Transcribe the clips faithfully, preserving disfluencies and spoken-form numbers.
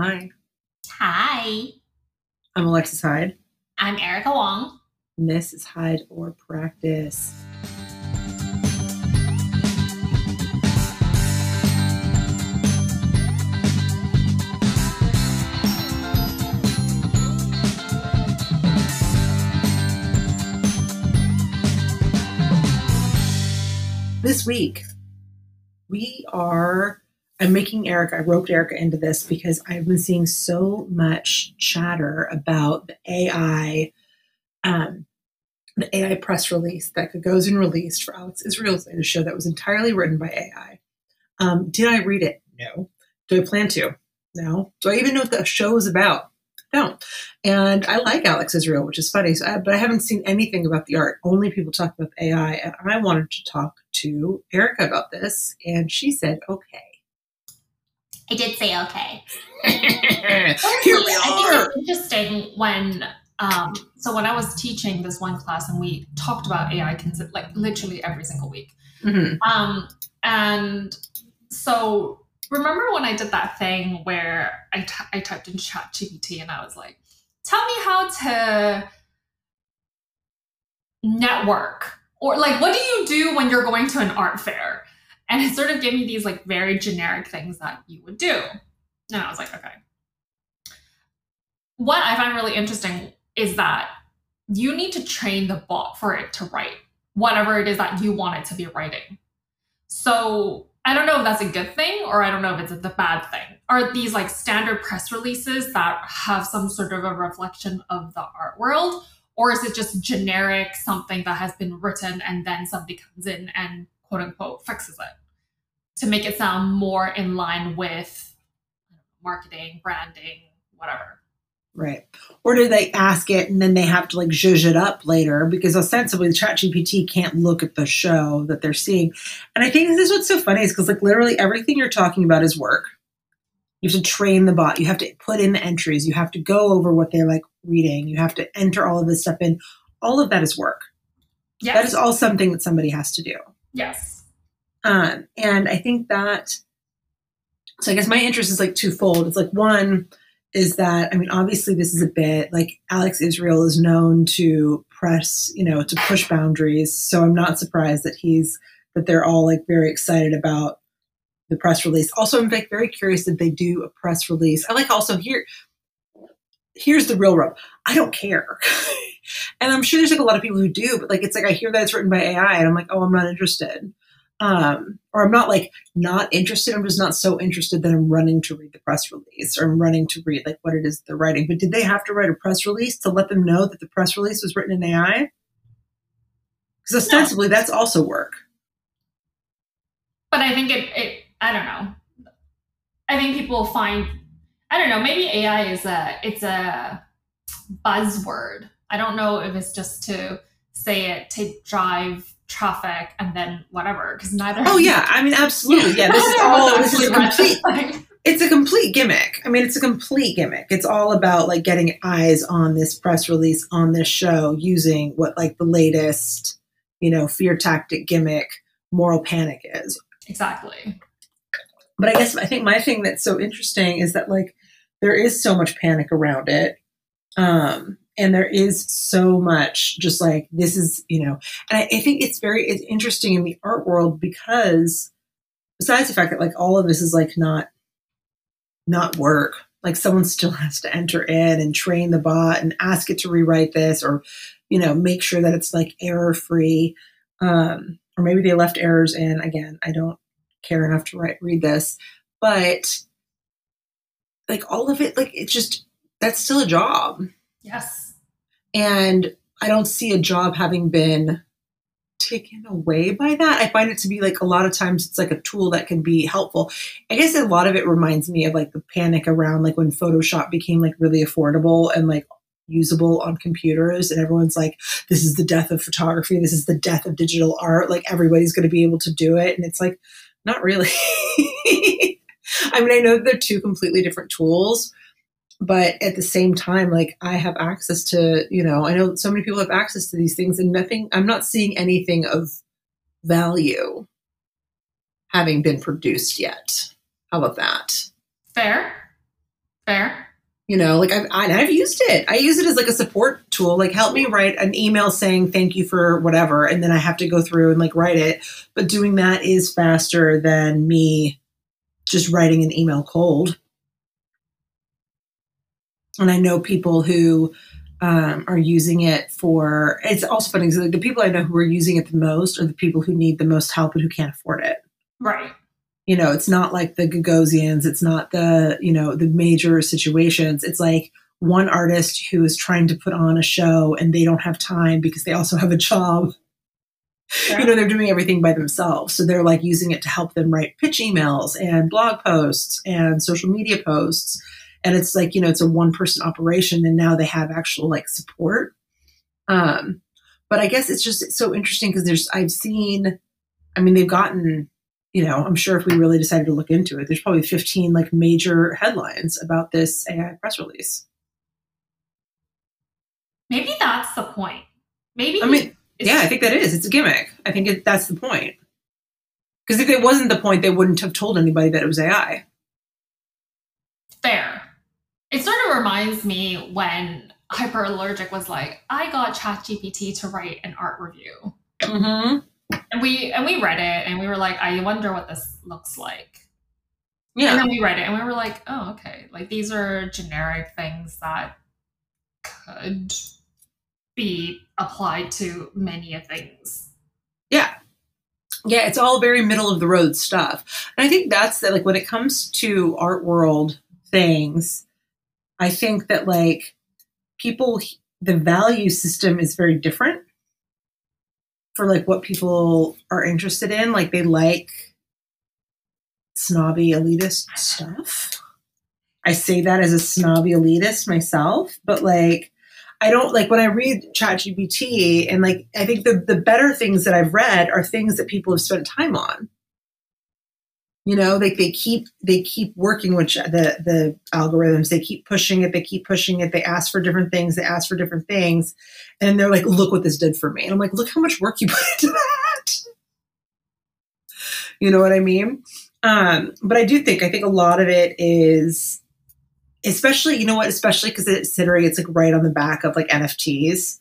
Hi. Hi. I'm Alexis Hyde. I'm Erica Wong. And this is Hyde or Practice. This week, we are, I'm making Erica, I roped Erica into this because I've been seeing so much chatter about the A I, um, the A I press release that Gagosian released for Alex Israel's latest show that was entirely written by A I. Um, did I read it? No. Do I plan to? No. Do I even know what the show is about? No. And I like Alex Israel, which is funny, so I, but I haven't seen anything about the art. Only people talk about A I, and I wanted to talk to Erica about this, and she said, okay. I did say okay. Honestly, here we are. I think it's interesting when, um, so when I was teaching this one class, and we talked about A I, concept, like literally every single week. Mm-hmm. Um, and so... Remember when I did that thing where I, t- I typed in ChatGPT and I was like, tell me how to network, or like, what do you do when you're going to an art fair? And it sort of gave me these like very generic things that you would do. And I was like, okay. What I find really interesting is that you need to train the bot for it to write whatever it is that you want it to be writing. So I don't know if that's a good thing, or I don't know if it's a bad thing. Are these like standard press releases that have some sort of a reflection of the art world? Or is it just generic, something that has been written and then somebody comes in and quote unquote fixes it to make it sound more in line with marketing, branding, whatever. Right. Or do they ask it and then they have to like zhuzh it up later, because ostensibly the ChatGPT can't look at the show that they're seeing. And I think this is what's so funny is because like literally everything you're talking about is work. You have to train the bot. You have to put in the entries. You have to go over what they're like reading. You have to enter all of this stuff in. All of that is work. Yes. That is all something that somebody has to do. Yes. Um, and I think that, so I guess my interest is like twofold. It's like one, is that, I mean, obviously this is a bit like Alex Israel is known to press, you know, to push boundaries. So I'm not surprised that he's, that they're all like very excited about the press release. Also, I'm like very curious that they do a press release. I like also here, here's the real rub. I don't care. And I'm sure there's like a lot of people who do, but like, it's like, I hear that it's written by A I and I'm like, oh, I'm not interested. Um, or I'm not like not interested. I'm just not so interested that I'm running to read the press release, or I'm running to read like what it is they're writing. But did they have to write a press release to let them know that the press release was written in A I? Because ostensibly no. That's also work. But I think it, it, I don't know. I think people find, I don't know, maybe A I is a, it's a buzzword. I don't know if it's just to say it, to drive traffic and then whatever, because neither oh yeah I mean absolutely yeah this is all this is a complete it's a complete gimmick I mean it's a complete gimmick it's all about like getting eyes on this press release, on this show, using what like the latest, you know, fear tactic gimmick moral panic is. Exactly. But I guess I think my thing that's so interesting is that like there is so much panic around it, um and there is so much just like, this is, you know, and I, I think it's very it's interesting in the art world, because besides the fact that like all of this is like not, not work, like someone still has to enter in and train the bot and ask it to rewrite this, or, you know, make sure that it's like error free. Um, or maybe they left errors in. Again, I don't care enough to write, read this, but like all of it, like it's just, that's still a job. Yes. And I don't see a job having been taken away by that. I find it to be like a lot of times it's like a tool that can be helpful. I guess a lot of it reminds me of like the panic around like when Photoshop became like really affordable and like usable on computers, and everyone's like, this is the death of photography. This is the death of digital art. Like everybody's going to be able to do it. And it's like, not really. I mean, I know they're two completely different tools, but at the same time, like I have access to, you know, I know so many people have access to these things, and nothing, I'm not seeing anything of value having been produced yet. How about that? Fair. Fair. You know, like I've, I've used it. I use it as like a support tool, like help me write an email saying thank you for whatever. And then I have to go through and like write it. But doing that is faster than me just writing an email cold. And I know people who um, are using it for, it's also funny because like the people I know who are using it the most are the people who need the most help and who can't afford it. Right. You know, it's not like the Gagosians. It's not the, you know, the major situations. It's like one artist who is trying to put on a show and they don't have time because they also have a job. Yeah. You know, they're doing everything by themselves. So they're like using it to help them write pitch emails and blog posts and social media posts. And it's like, you know, it's a one person operation and now they have actual like support. Um, but I guess it's just it's so interesting because there's, I've seen, I mean, they've gotten, you know, I'm sure if we really decided to look into it, there's probably fifteen like major headlines about this A I press release. Maybe that's the point. Maybe. I mean, yeah, I think that is. It's a gimmick. I think it, that's the point. Because if it wasn't the point, they wouldn't have told anybody that it was A I. Fair. It sort of reminds me when Hyperallergic was like, I got ChatGPT to write an art review. Mm-hmm. And we and we read it and we were like, I wonder what this looks like. Yeah. And then we read it and we were like, oh, okay. Like these are generic things that could be applied to many of things. Yeah. Yeah. It's all very middle of the road stuff. And I think that's that, like when it comes to art world things, I think that like people, the value system is very different for like what people are interested in. Like they like snobby elitist stuff. I say that as a snobby elitist myself, but like, I don't like when I read ChatGPT and like, I think the, the better things that I've read are things that people have spent time on, you know, like they keep, they keep working with the, the algorithms, they keep pushing it, they keep pushing it. They ask for different things, they ask for different things. And they're like, look what this did for me. And I'm like, look how much work you put into that. You know what I mean? Um, but I do think, I think a lot of it is, especially, you know what, especially because it's considering it's like right on the back of like N F Ts,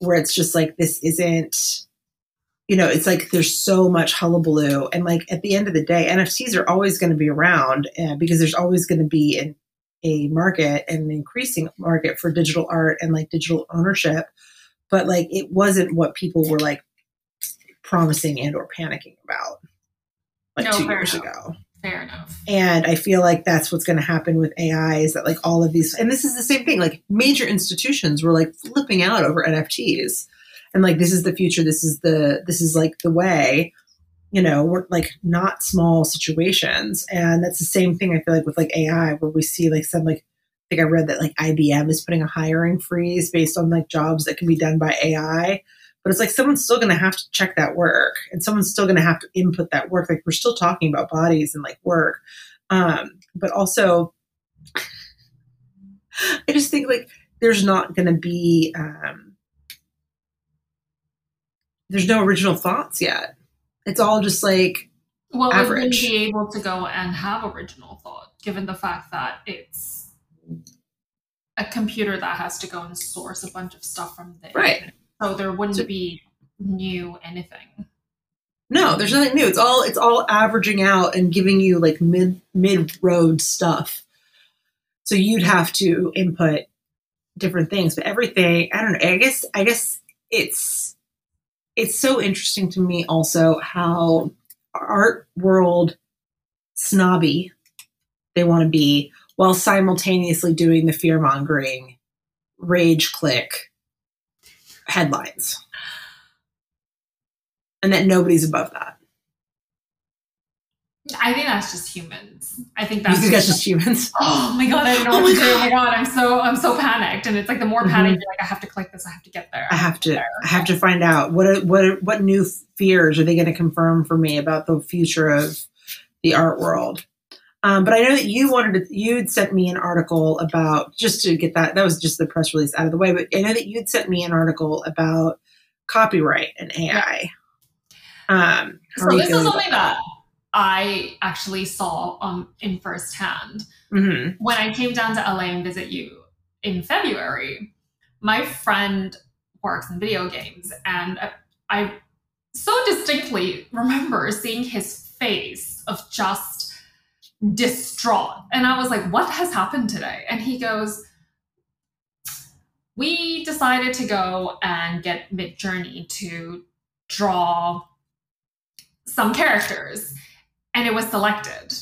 where it's just like, this isn't, you know, it's like, there's so much hullabaloo. And like, at the end of the day, N F Ts are always going to be around uh, because there's always going to be an, a market and an increasing market for digital art and like digital ownership. But like, it wasn't what people were like promising and or panicking about like no, two years enough. ago. Fair enough. And I feel like that's what's going to happen with A I is that like all of these, and this is the same thing, like major institutions were like flipping out over N F Ts and like, this is the future. This is the, this is like the way, you know, we're like not small situations. And that's the same thing I feel like with like A I where we see like some like, I think I read that like I B M is putting a hiring freeze based on like jobs that can be done by A I, but it's like, someone's still going to have to check that work and someone's still going to have to input that work. Like we're still talking about bodies and like work. Um, but also I just think like there's not going to be, um, there's no original thoughts yet. It's all just like, well, we wouldn't be able to go and have original thought given the fact that it's a computer that has to go and source a bunch of stuff from there. Right. So there wouldn't so, be new anything. No, there's nothing new. It's all, it's all averaging out and giving you like mid, mid road stuff. So you'd have to input different things, but everything, I don't know. I guess, I guess it's, it's so interesting to me also how art world snobby they want to be, while simultaneously doing the fear-mongering, rage click headlines. And that nobody's above that. I think that's just humans. I think that's, you think just, that's just humans. Oh my God, I don't know oh what to God. do. Oh my God, I'm so I'm so panicked. And it's like the more panicked, mm-hmm. you're like, I have to click this, I have to get there. I, I have to there. I have to find out what what what new fears are they going to confirm for me about the future of the art world. Um, but I know that you wanted to, you'd sent me an article about, just to get that, that was just the press release out of the way, but I know that you'd sent me an article about copyright and A I. Um, so this is something that I actually saw um, in firsthand. Mm-hmm. When I came down to L A and visit you in February, my friend works in video games, and I so distinctly remember seeing his face of just distraught. And I was like, what has happened today? And he goes, we decided to go and get Midjourney to draw some characters, and it was selected.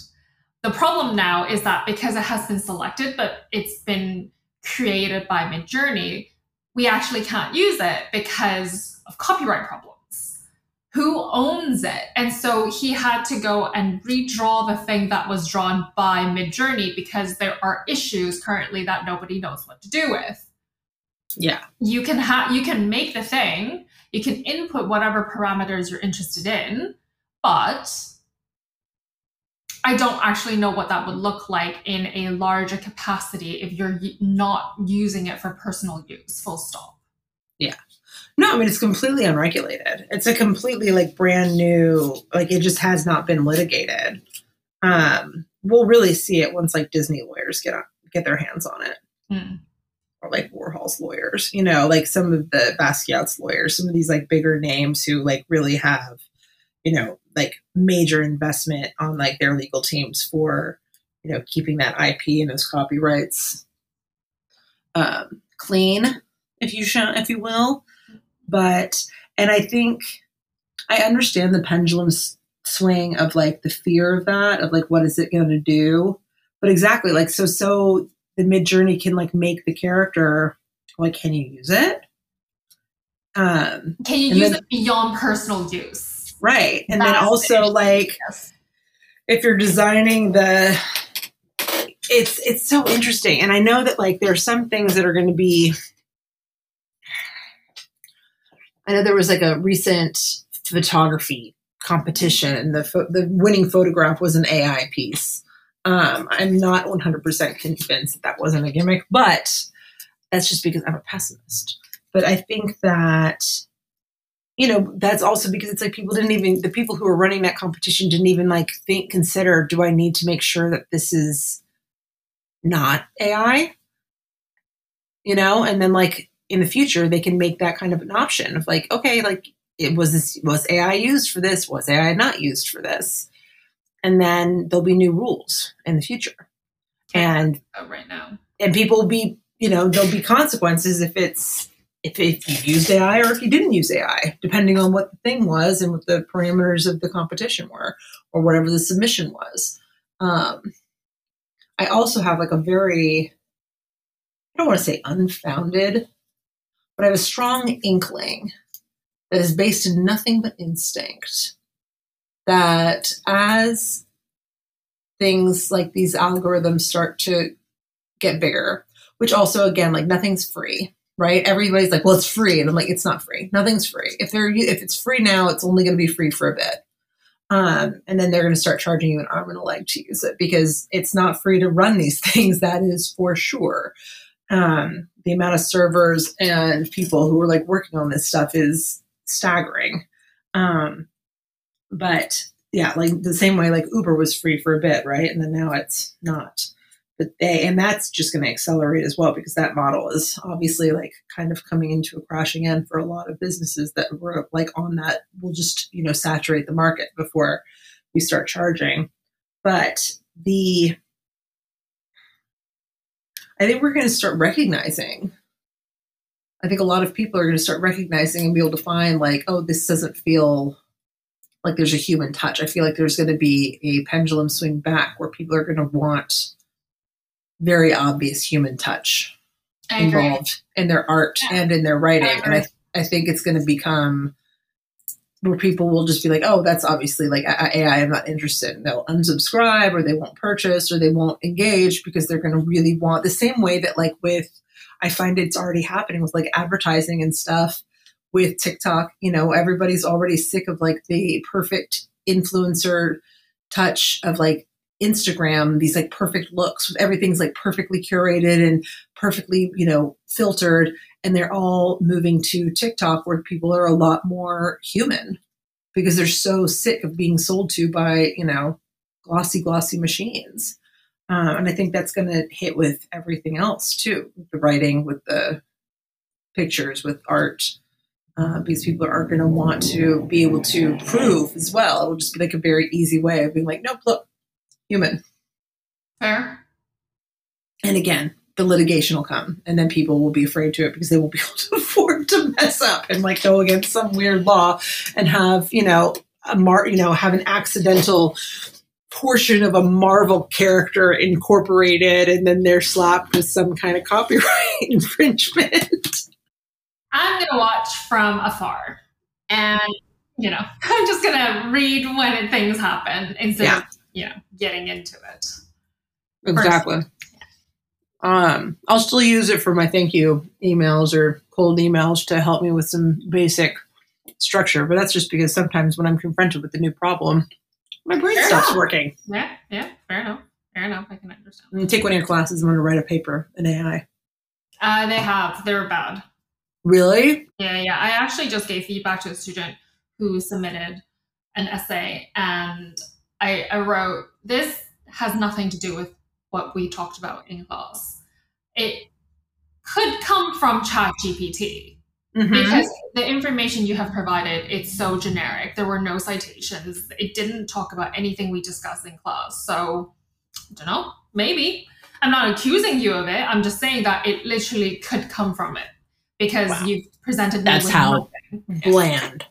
The problem now is that because it has been selected, but it's been created by Midjourney, we actually can't use it because of copyright problems. Who owns it? And so he had to go and redraw the thing that was drawn by Midjourney because there are issues currently that nobody knows what to do with. Yeah. You can have, you can make the thing, you can input whatever parameters you're interested in, but I don't actually know what that would look like in a larger capacity if you're not using it for personal use, full stop. Yeah. No, I mean, it's completely unregulated. It's a completely like brand new, like it just has not been litigated. Um, we'll really see it once like Disney lawyers get on, get their hands on it. Mm. Or like Warhol's lawyers, you know, like some of the Basquiat's lawyers, some of these like bigger names who like really have, you know, like major investment on like their legal teams for, you know, keeping that I P and those copyrights um, clean, if you shall, if you will. But, and I think I understand the pendulum swing of like the fear of that, of like, what is it going to do? But exactly like, so, so the Midjourney can like make the character, like, can you use it? Um, can you use then, it beyond personal use? Right. And that then also like, yes. If you're designing the, it's, it's so interesting. And I know that like, there are some things that are going to be, I know there was like a recent photography competition and the, fo- the winning photograph was an A I piece. Um, I'm not one hundred percent convinced that that wasn't a gimmick, but that's just because I'm a pessimist. But I think that, you know, that's also because it's like people didn't even, the people who were running that competition didn't even like think, consider, do I need to make sure that this is not A I? You know, and then like in the future, they can make that kind of an option of like, okay, like it was this, was A I used for this? Was A I not used for this? And then there'll be new rules in the future. And oh, right now. And people will be, you know, there'll be consequences if it's, if, if you used A I or if you didn't use A I, depending on what the thing was and what the parameters of the competition were or whatever the submission was. Um, I also have like a very, I don't want to say unfounded, but I have a strong inkling that is based in nothing but instinct. That as things like these algorithms start to get bigger, which also, again, like nothing's free, right? Everybody's like, well, it's free. And I'm like, it's not free. Nothing's free. If they're, if it's free now, it's only going to be free for a bit. Um, and then they're going to start charging you an arm and a leg to use it because it's not free to run these things. That is for sure. Um, the amount of servers and people who are like working on this stuff is staggering. Um, But yeah, like the same way like Uber was free for a bit, right? And then now it's not. But they, and that's just going to accelerate as well because that model is obviously like kind of coming into a crashing end for a lot of businesses that were like on that. We'll just, you know, saturate the market before we start charging. But the, I think we're going to start recognizing. I think a lot of people are going to start recognizing and be able to find like, oh, this doesn't feel like there's a human touch. I feel like there's going to be a pendulum swing back where people are going to want very obvious human touch involved in their art yeah. and in their writing. I and I, th- I think it's going to become where people will just be like, oh, that's obviously like A I, I'm not interested. And they'll unsubscribe or they won't purchase or they won't engage because they're going to really want the same way that like with, I find it's already happening with like advertising and stuff. With TikTok, you know, everybody's already sick of like the perfect influencer touch of like Instagram, these like perfect looks. Everything's like perfectly curated and perfectly, you know, filtered. And they're all moving to TikTok where people are a lot more human because they're so sick of being sold to by, you know, glossy, glossy machines. Uh, and I think that's going to hit with everything else too, with the writing, with the pictures, with art, uh, because people aren't going to want to be able to prove as well. It'll just be like a very easy way of being like, nope, look, human. Fair. And again, the litigation will come, and then people will be afraid to it because they won't be able to afford to mess up and like go against some weird law and have, you know, a mar- you know, have an accidental portion of a Marvel character incorporated, and then they're slapped with some kind of copyright infringement. I'm going to watch from afar, and, you know, I'm just going to read when things happen instead yeah. of, you know, getting into it. Exactly. First. Um, I'll still use it for my thank you emails or cold emails to help me with some basic structure, but that's just because sometimes when I'm confronted with a new problem, my brain fair stops enough. working. Yeah, yeah, fair enough. Fair enough, I can understand. I'm gonna take one of your classes. I'm going to write a paper in A I. Uh, they have. They're bad. Really? Yeah, yeah. I actually just gave feedback to a student who submitted an essay, and I, I wrote, this has nothing to do with what we talked about in class. It could come from ChatGPT mm-hmm. because the information you have provided, it's so generic. There were no citations. It didn't talk about anything we discussed in class. So I don't know, maybe. I'm not accusing you of it. I'm just saying that it literally could come from it because wow. you've presented me that's with how nothing. Bland. Yeah.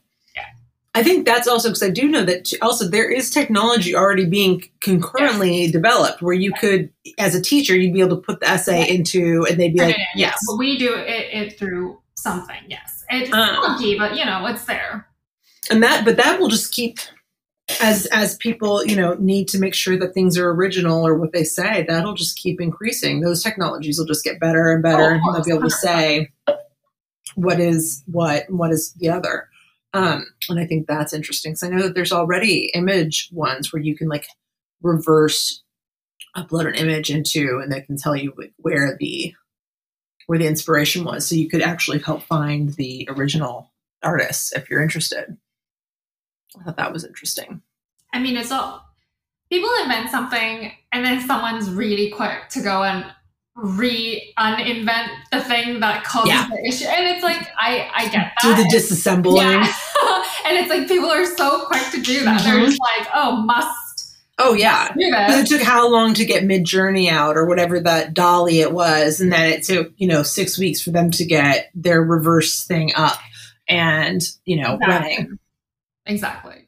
I think that's also because I do know that also there is technology already being concurrently yes. developed where you yes. could, as a teacher, you'd be able to put the essay yes. into, and they'd be like, yeah, yeah, yes. Well, we do it, it through something. Yes. It's um, funky, but you know, it's there. And that, but that will just keep as, as people, you know, need to make sure that things are original or what they say, that'll just keep increasing. Those technologies will just get better and better. Oh, and they'll be able to say what is what, and what is the other. Um, and I think that's interesting. So I know that there's already image ones where you can like reverse upload an image into, and that can tell you where the, where the inspiration was. So you could actually help find the original artists if you're interested. I thought that was interesting. I mean, it's all, people invent something and then someone's really quick to go and re-uninvent the thing that causes yeah. the issue. And it's like, I, I get that. Do the disassembling. Yeah. And it's like, people are so quick to do that. Mm-hmm. They're just like, oh, must. Oh, yeah. Must do it took how long to get Midjourney out or whatever that Dolly it was. And then it took, you know, six weeks for them to get their reverse thing up and, you know, exactly. running. Exactly. Exactly.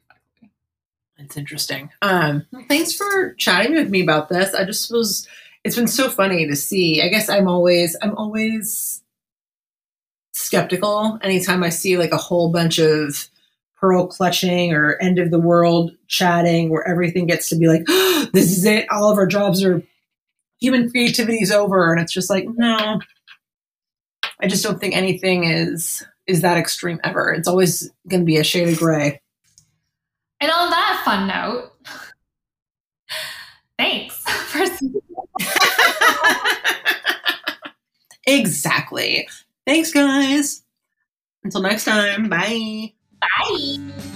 It's interesting. Um, thanks for chatting with me about this. I just was... It's been so funny to see. I guess I'm always, I'm always skeptical anytime I see like a whole bunch of pearl clutching or end of the world chatting where everything gets to be like, oh, this is it. All of our jobs are, human creativity is over. And it's just like, no, I just don't think anything is, is that extreme ever. It's always going to be a shade of gray. And on that fun note, thanks for exactly. Thanks, guys. Until next time. Bye. Bye.